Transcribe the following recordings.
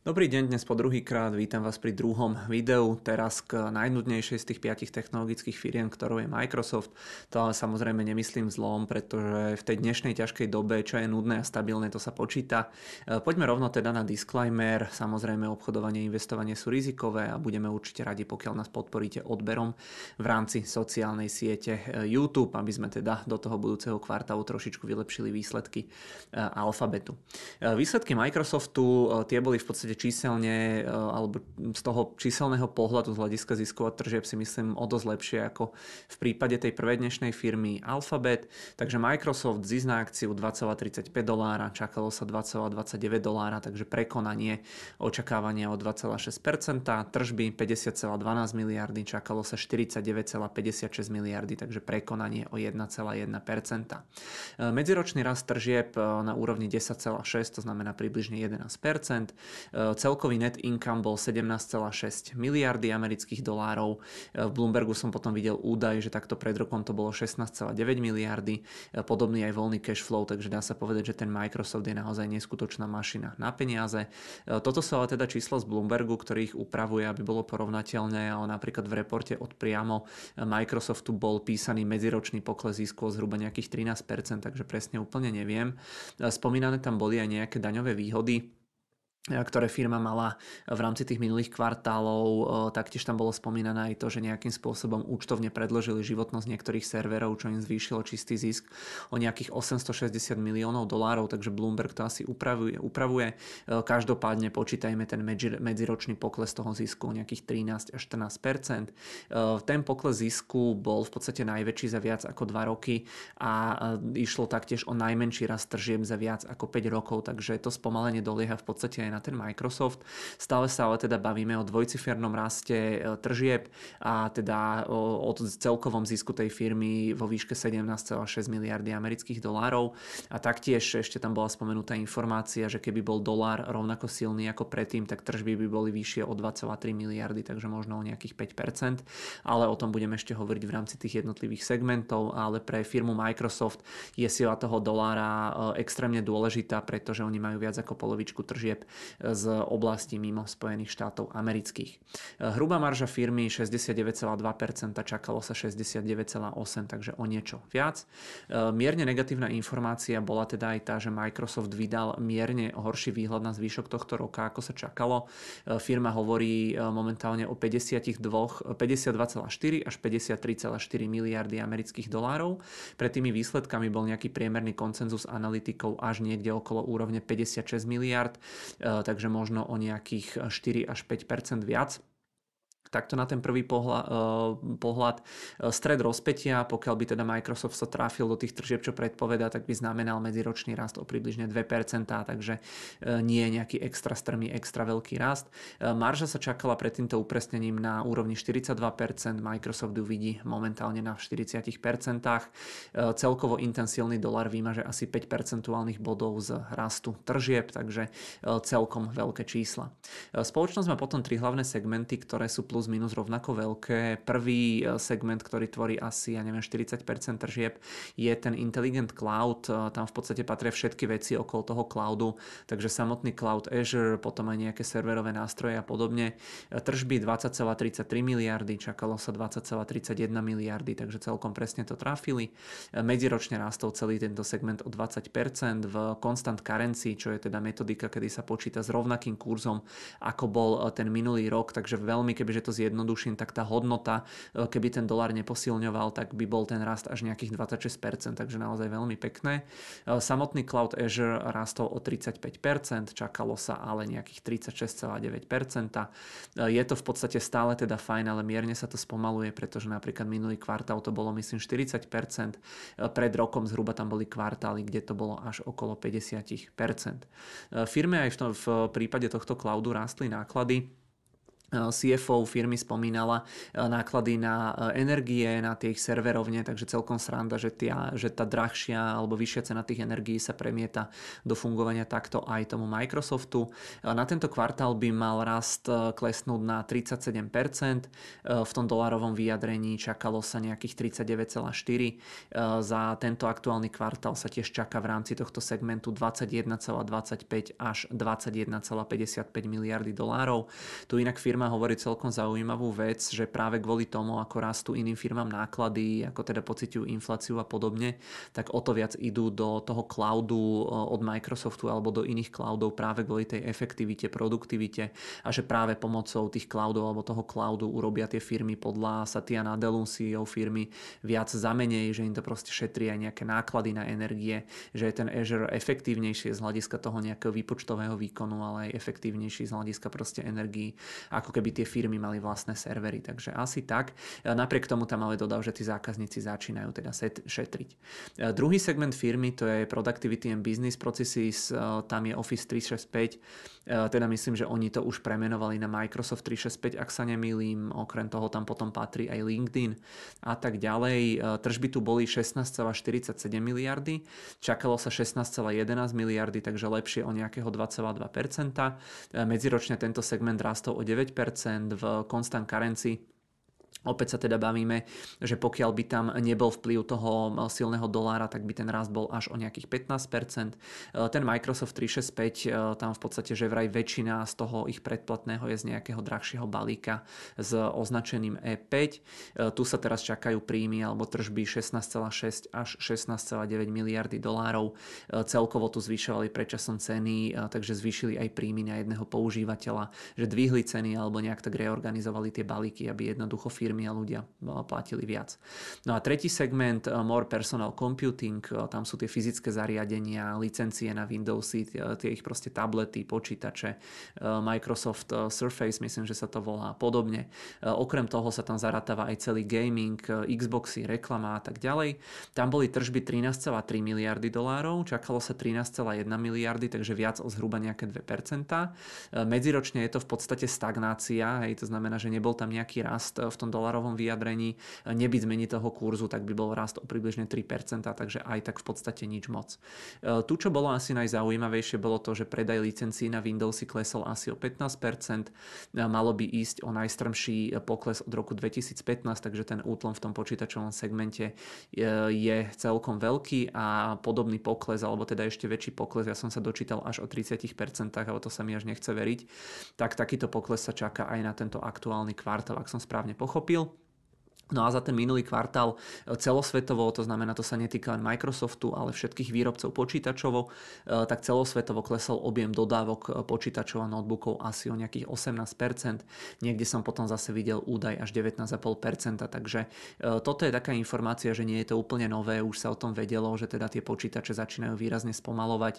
Dobrý deň, dnes po druhýkrát, vítam vás pri druhom videu, teraz k najnudnejšej z tých 5 technologických firiem, ktorou je Microsoft. To ale samozrejme nemyslím zlom, pretože v tej dnešnej ťažkej dobe, čo je nudné a stabilné, to sa počíta. Poďme rovno teda na disclaimer, samozrejme obchodovanie a investovanie sú rizikové a budeme určite radi, pokiaľ nás podporíte odberom v rámci sociálnej siete YouTube, aby sme teda do toho budúceho kvartálu trošičku vylepšili výsledky Alphabetu. Výsledky Microsoftu, tie boli v podstate číselne, alebo z toho číselného pohľadu z hľadiska ziskov a tržieb si myslím o dosť lepšie ako v prípade tej prvej dnešnej firmy Alphabet. Takže Microsoft zisk na akciu $2,35, čakalo sa $2,29, takže prekonanie očakávania o 2,6%, tržby 50,12 miliardy, čakalo sa 49,56 miliardy, takže prekonanie o 1,1%. Medziročný rast tržieb na úrovni 10,6, to znamená približne 11%. Celkový net income bol 17,6 miliardy amerických dolárov. V Bloombergu som potom videl údaj, že takto pred rokom to bolo 16,9 miliardy. Podobný aj voľný cash flow, takže dá sa povedať, že ten Microsoft je naozaj neskutočná mašina na peniaze. Toto sú ale teda čísla z Bloombergu, ktorý ich upravuje, aby bolo porovnateľné, ale napríklad v reporte od priamo Microsoftu bol písaný medziročný pokles zisku zhruba nejakých 13%, takže presne úplne neviem. Spomínané tam boli aj nejaké daňové výhody, ktoré firma mala v rámci tých minulých kvartálov. Taktiež tam bolo spomínané aj to, že nejakým spôsobom účtovne predložili životnosť niektorých serverov, čo im zvýšilo čistý zisk o nejakých $860 miliónov, takže Bloomberg to asi upravuje. Každopádne počítajme ten medziročný pokles toho zisku o nejakých 13 až 14%. Ten pokles zisku bol v podstate najväčší za viac ako 2 roky a išlo taktiež o najmenší rast tržieb za viac ako 5 rokov, takže to spomalenie dolieha v podstate na ten Microsoft. Stále sa ale teda bavíme o dvojcifernom raste tržieb a teda o celkovom zisku tej firmy vo výške 17,6 miliardy amerických dolárov a taktiež ešte tam bola spomenutá informácia, že keby bol dolár rovnako silný ako predtým, tak tržby by boli vyššie o 2,3 miliardy, takže možno o nejakých 5%, ale o tom budeme ešte hovoriť v rámci tých jednotlivých segmentov, ale pre firmu Microsoft je sila toho dolára extrémne dôležitá, pretože oni majú viac ako polovičku tržieb z oblasti mimo Spojených štátov amerických. Hrubá marža firmy 69,2%, čakalo sa 69,8%, takže o niečo viac. Mierne negatívna informácia bola teda aj tá, že Microsoft vydal mierne horší výhľad na zvýšok tohto roka, ako sa čakalo. Firma hovorí momentálne o 52,4 až 53,4 miliardy amerických dolárov. Pred tými výsledkami bol nejaký priemerný konsenzus analytikov až niekde okolo úrovne 56 miliard, takže možno o nejakých 4 až 5% viac. Takto na ten prvý pohľad. Stred rozpätia, pokiaľ by teda Microsoft sa tráfil do tých tržieb, čo predpovedá, tak by znamenal medziročný rast o približne 2%, takže nie je nejaký extra strmý, extra veľký rast. Marža sa čakala pred týmto upresnením na úrovni 42%, Microsoft ju vidí momentálne na 40%. Celkovo intenzívny dolar vymaže asi 5 percentuálnych bodov z rastu tržieb, takže celkom veľké čísla. Spoločnosť má potom 3 hlavné segmenty, ktoré sú plus minus rovnako veľké. Prvý segment, ktorý tvorí asi, 40% tržieb, je ten Intelligent Cloud. Tam v podstate patria všetky veci okolo toho cloudu, takže samotný cloud Azure, potom aj nejaké serverové nástroje a podobne. Tržby 20,33 miliardy, čakalo sa 20,31 miliardy, takže celkom presne to trafili. Medziročne rastol celý tento segment o 20% v constant currency, čo je teda metodika, kedy sa počíta s rovnakým kurzom, ako bol ten minulý rok, takže veľmi, kebyže to zjednoduším, tak tá hodnota, keby ten dolár neposilňoval, tak by bol ten rast až nejakých 26%, takže naozaj veľmi pekné. Samotný cloud Azure rastol o 35%, čakalo sa ale nejakých 36,9%. Je to v podstate stále teda fajn, ale mierne sa to spomaluje, pretože napríklad minulý kvartál to bolo myslím 40%, pred rokom zhruba tam boli kvartály, kde to bolo až okolo 50%. Firme aj v prípade tohto cloudu rástli náklady, CFO firmy spomínala náklady na energie, na tie ich serverovne, takže celkom sranda, že tá drahšia alebo vyššia cena tých energií sa premieta do fungovania takto aj tomu Microsoftu. Na tento kvartál by mal rast klesnúť na 37%, v tom dolárovom vyjadrení čakalo sa nejakých 39,4, za tento aktuálny kvartál sa tiež čaká v rámci tohto segmentu 21,25 až 21,55 miliardy dolárov. Tu inak firma hovorí celkom zaujímavú vec, že práve kvôli tomu, ako rastú iným firmám náklady, ako teda pociťujú infláciu a podobne, tak o to viac idú do toho cloudu od Microsoftu alebo do iných cloudov práve kvôli tej efektivite, produktivite a že práve pomocou tých cloudov alebo toho cloudu urobia tie firmy podľa Satya Nadellu, CEO firmy, viac za menej, že im to proste šetrí aj nejaké náklady na energie, že je ten Azure efektívnejší z hľadiska toho nejakého výpočtového výkonu, ale aj efektívnejší z hľadiska proste energií, ako keby tie firmy mali vlastné servery, takže asi tak. Napriek tomu tam ale dodal, že tí zákazníci začínajú teda šetriť. Druhý segment firmy, to je Productivity and Business Processes, tam je Office 365, teda myslím, že oni to už premenovali na Microsoft 365, ak sa nemýlim, okrem toho tam potom patrí aj LinkedIn a tak ďalej. Tržby tu boli 16,47 miliardy, čakalo sa 16,11 miliardy, takže lepšie o nejakého 2,2%. Medziročne tento segment rastol o 9% v constant currency. Opäť sa teda bavíme, že pokiaľ by tam nebol vplyv toho silného dolára, tak by ten rast bol až o nejakých 15%. Ten Microsoft 365, tam v podstate, že vraj väčšina z toho ich predplatného je z nejakého drahšieho balíka s označením E5. Tu sa teraz čakajú príjmy alebo tržby 16,6 až 16,9 miliardy dolárov. Celkovo tu zvyšovali predčasom ceny, takže zvýšili aj príjmy na jedného používateľa, že dvihli ceny alebo nejak tak reorganizovali tie balíky, aby jednoducho firmy a ľudia platili viac. No a tretí segment, More Personal Computing, tam sú tie fyzické zariadenia, licencie na Windowsy, tie ich proste tablety, počítače, Microsoft Surface, myslím, že sa to volá, podobne. Okrem toho sa tam zarátava aj celý gaming, Xboxy, reklama a tak ďalej. Tam boli tržby 13,3 miliardy dolárov, čakalo sa 13,1 miliardy, takže viac o zhruba nejaké 2%. Medziročne je to v podstate stagnácia, hej, to znamená, že nebol tam nejaký rast v tom dolarovom vyjadrení, nebyť zmeny toho kurzu, tak by bol rast o približne 3%, takže aj tak v podstate nič moc. Tu, čo bolo asi najzaujímavejšie, bolo to, že predaj licencií na Windowsy klesol asi o 15%, malo by ísť o najstrmší pokles od roku 2015, takže ten útlom v tom počítačovom segmente je celkom veľký a podobný pokles, alebo teda ešte väčší pokles, ja som sa dočítal až o 30%, ale to sa mi až nechce veriť, tak takýto pokles sa čaká aj na tento aktuálny kvartál, ak som správne pochopil. No a za ten minulý kvartál celosvetovo, to znamená, to sa netýka len Microsoftu, ale všetkých výrobcov počítačov, tak celosvetovo klesol objem dodávok počítačov a notebookov asi o nejakých 18%. Niekde som potom zase videl údaj až 19,5%, takže toto je taká informácia, že nie je to úplne nové, už sa o tom vedelo, že teda tie počítače začínajú výrazne spomalovať.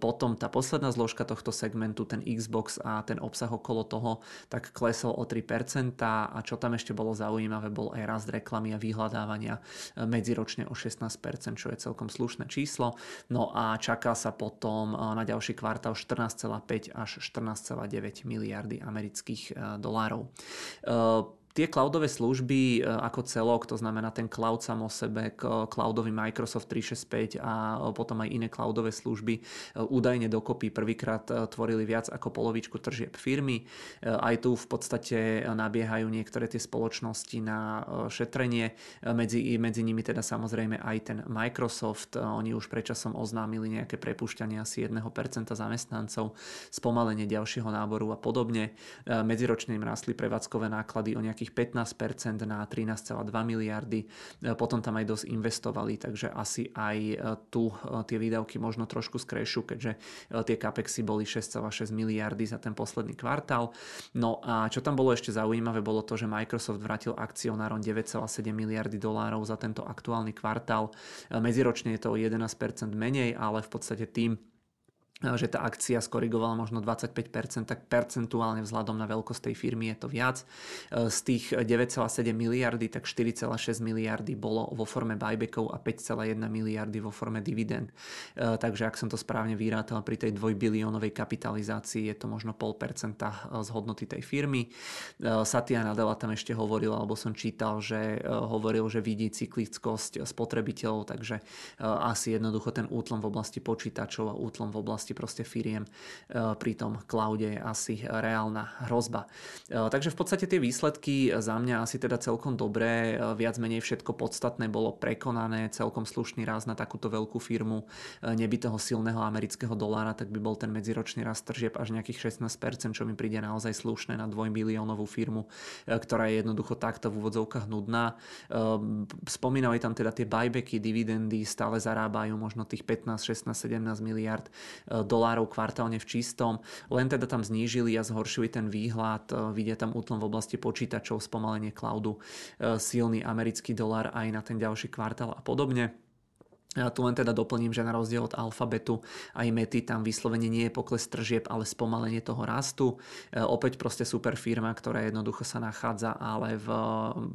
Potom tá posledná zložka tohto segmentu, ten Xbox a ten obsah okolo toho, tak klesol o 3% a čo tam ešte bolo zaujímavé, bol aj rast reklamy a vyhľadávania medziročne o 16%, čo je celkom slušné číslo. No a čaká sa potom na ďalší kvartál 14,5 až 14,9 miliardy amerických dolárov. Tie cloudové služby ako celok, to znamená ten cloud sám o sebe, cloudový Microsoft 365 a potom aj iné cloudové služby údajne dokopy prvýkrát tvorili viac ako polovičku tržieb firmy. Aj tu v podstate nabiehajú niektoré tie spoločnosti na šetrenie, medzi nimi teda samozrejme aj ten Microsoft. Oni už predčasom oznámili nejaké prepušťanie asi 1% zamestnancov, spomalenie ďalšieho náboru a podobne. Medziročne im rastli prevádzkové náklady o nejakých 15% na 13,2 miliardy. Potom tam aj dosť investovali, takže asi aj tu tie výdavky možno trošku skrešu, keďže tie CAPEXy boli 6,6 miliardy za ten posledný kvartál. No a čo tam bolo ešte zaujímavé, bolo to, že Microsoft vrátil akcionárom 9,7 miliardy dolárov za tento aktuálny kvartál. Medziročne je to o 11% menej, ale v podstate tým, že tá akcia skorigovala možno 25%, tak percentuálne vzhľadom na veľkosť tej firmy je to viac. Z tých 9,7 miliardy, tak 4,6 miliardy bolo vo forme buybackov a 5,1 miliardy vo forme dividend. Takže ak som to správne vyrátal, pri tej 2 biliónovej kapitalizácii je to možno 0,5% z hodnoty tej firmy. Satya Nadella tam ešte hovoril, alebo som čítal, že hovoril, že vidí cyklickosť spotrebiteľov, takže asi jednoducho ten útlom v oblasti počítačov a útlom v oblasti proste firiem pri tom Claude je asi reálna hrozba. Takže v podstate tie výsledky za mňa asi teda celkom dobré, viac menej všetko podstatné bolo prekonané, celkom slušný rast na takúto veľkú firmu, neby toho silného amerického dolára, tak by bol ten medziročný rast tržieb až nejakých 16%, čo mi príde naozaj slušné na 2 biliónovú firmu, ktorá je jednoducho takto v úvodzovkách nudná. Spomínali tam teda tie buybacky, dividendy stále zarábajú možno tých 15, 16, 17 miliard dolárov kvartálne v čistom, len teda tam znížili a zhoršili ten výhľad, vidia tam útlom v oblasti počítačov, spomalenie cloudu, silný americký dolár aj na ten ďalší kvartál a podobne. Ja tu len teda doplním, že na rozdiel od Alphabetu aj Mety tam vyslovene nie je pokles tržieb, ale spomalenie toho rastu. Opäť proste super firma, ktorá jednoducho sa nachádza, ale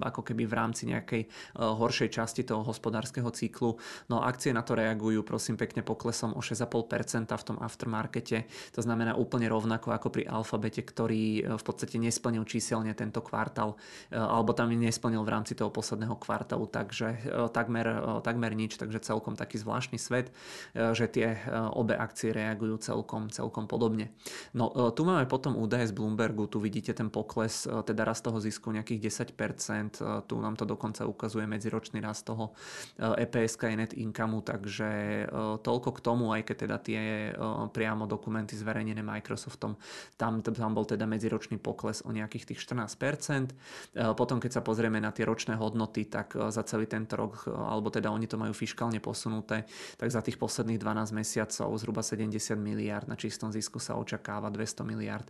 ako keby v rámci nejakej horšej časti toho hospodárskeho cyklu. No akcie na to reagujú, prosím pekne, poklesom o 6,5% v tom aftermarkete. To znamená úplne rovnako ako pri Alphabete, ktorý v podstate nesplnil číselne tento kvartál, alebo tam nesplnil v rámci toho posledného kvartálu, takže takmer nič, takže celkom taký zvláštny svet, že tie obe akcie reagujú celkom podobne. No tu máme potom údaje z Bloombergu, tu vidíte ten pokles, teda rast toho zisku nejakých 10%, tu nám to dokonca ukazuje medziročný rast toho EPS-ka i net income, takže toľko k tomu, aj keď teda tie priamo dokumenty zverejnené Microsoftom, tam bol teda medziročný pokles o nejakých tých 14%. Potom keď sa pozrieme na tie ročné hodnoty, tak za celý tento rok, alebo teda oni to majú fiškálne posunuté, tak za tých posledných 12 mesiacov zhruba 70 miliard na čistom zisku sa očakáva, 200 miliard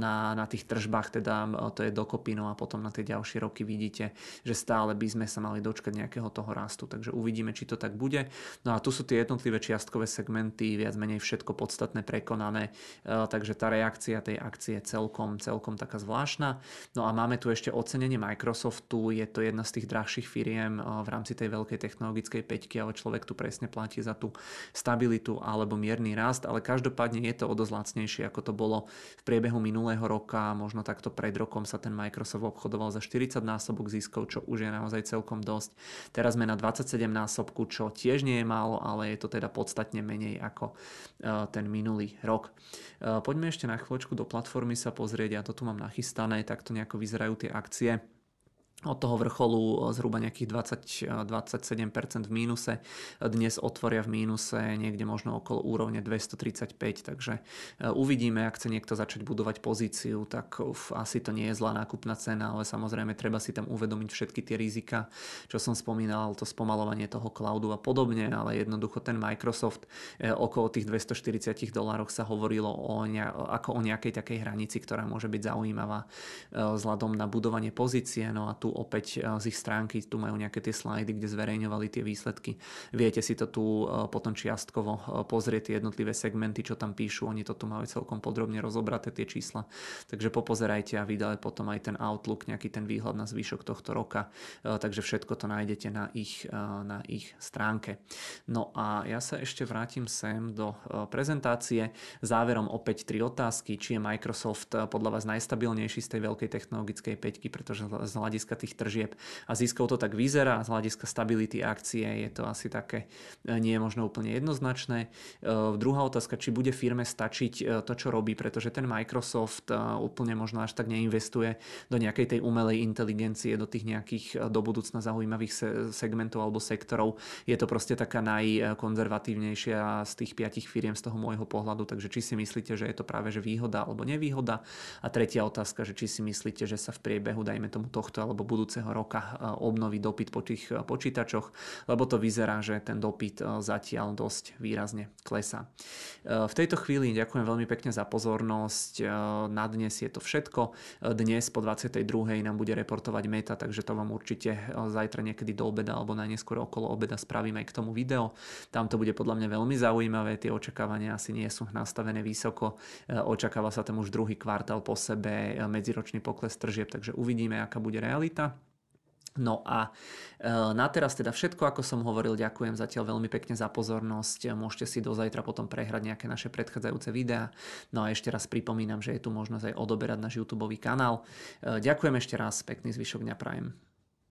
na tých tržbách, teda to je dokopy, no a potom na tie ďalšie roky vidíte, že stále by sme sa mali dočkať nejakého toho rastu, takže uvidíme, či to tak bude. No a tu sú tie jednotlivé čiastkové segmenty, viac menej všetko podstatné prekonané, takže tá reakcia tej akcie je celkom taká zvláštna. No a máme tu ešte ocenenie Microsoftu, je to jedna z tých drahších firiem v rámci tej veľkej technologickej peťky, ale človek tu presne platí za tú stabilitu alebo mierny rast, ale každopádne je to o dosť lacnejšie, ako to bolo v priebehu minulého roka, možno takto pred rokom sa ten Microsoft obchodoval za 40-násobok ziskov, čo už je naozaj celkom dosť. Teraz sme na 27-násobku, čo tiež nie je málo, ale je to teda podstatne menej ako ten minulý rok. Poďme ešte na chvíľočku do platformy sa pozrieť, ja to tu mám nachystané, takto nejako vyzerajú tie akcie. Od toho vrcholu zhruba nejakých 20-27% v mínuse. Dnes otvoria v mínuse niekde možno okolo úrovne 235, takže uvidíme, ak chce niekto začať budovať pozíciu, tak asi to nie je zlá nákupná cena, ale samozrejme treba si tam uvedomiť všetky tie rizika, čo som spomínal, to spomalovanie toho cloudu a podobne, ale jednoducho ten Microsoft okolo tých $240 sa hovorilo ako o nejakej takej hranici, ktorá môže byť zaujímavá vzhľadom na budovanie pozície. No a tu opäť z ich stránky, tu majú nejaké tie slajdy, kde zverejňovali tie výsledky. Viete si to tu potom čiastkovo pozrieť, tie jednotlivé segmenty, čo tam píšu, oni to tu majú celkom podrobne rozobraté tie čísla, takže popozerajte a vydali potom aj ten outlook, nejaký ten výhľad na zvyšok tohto roka, takže všetko to nájdete na ich stránke. No a ja sa ešte vrátim sem do prezentácie, záverom opäť 3 otázky, či je Microsoft podľa vás najstabilnejší z tej veľkej technologickej päťky, pretože z hľadiska tých tržieb a ziskov to tak vyzerá, z hľadiska stability akcie je to asi také nie je možno úplne jednoznačné. Druhá otázka, či bude firme stačiť to, čo robí, pretože ten Microsoft úplne možno až tak neinvestuje do nejakej tej umelej inteligencie, do tých nejakých do budúcna zaujímavých segmentov alebo sektorov. Je to proste taká najkonzervatívnejšia z tých 5 firiem z toho môjho pohľadu, takže či si myslíte, že je to práve že výhoda alebo nevýhoda. A tretia otázka, že či si myslíte, že sa v priebehu dajme tomu tohto alebo alebo budúceho roka obnoví dopyt po tých počítačoch, lebo to vyzerá, že ten dopyt zatiaľ dosť výrazne klesá. V tejto chvíli ďakujem veľmi pekne za pozornosť. Na dnes je to všetko. Dnes po 22.00 nám bude reportovať Meta, takže to vám určite zajtra niekedy do obeda alebo najneskôr okolo obeda spravíme aj k tomu video. Tam to bude podľa mňa veľmi zaujímavé. Tie očakávania asi nie sú nastavené vysoko. Očakáva sa tam už druhý kvartál po sebe medziročný pokles tržieb, takže uvidíme, aká bude realita. No a na teraz teda všetko, ako som hovoril, ďakujem zatiaľ veľmi pekne za pozornosť, môžete si do zajtra potom prehrať nejaké naše predchádzajúce videá, no a ešte raz pripomínam, že je tu možnosť aj odoberať náš YouTube-ový kanál. Ďakujem ešte raz, pekný zvyšok dňa prajem.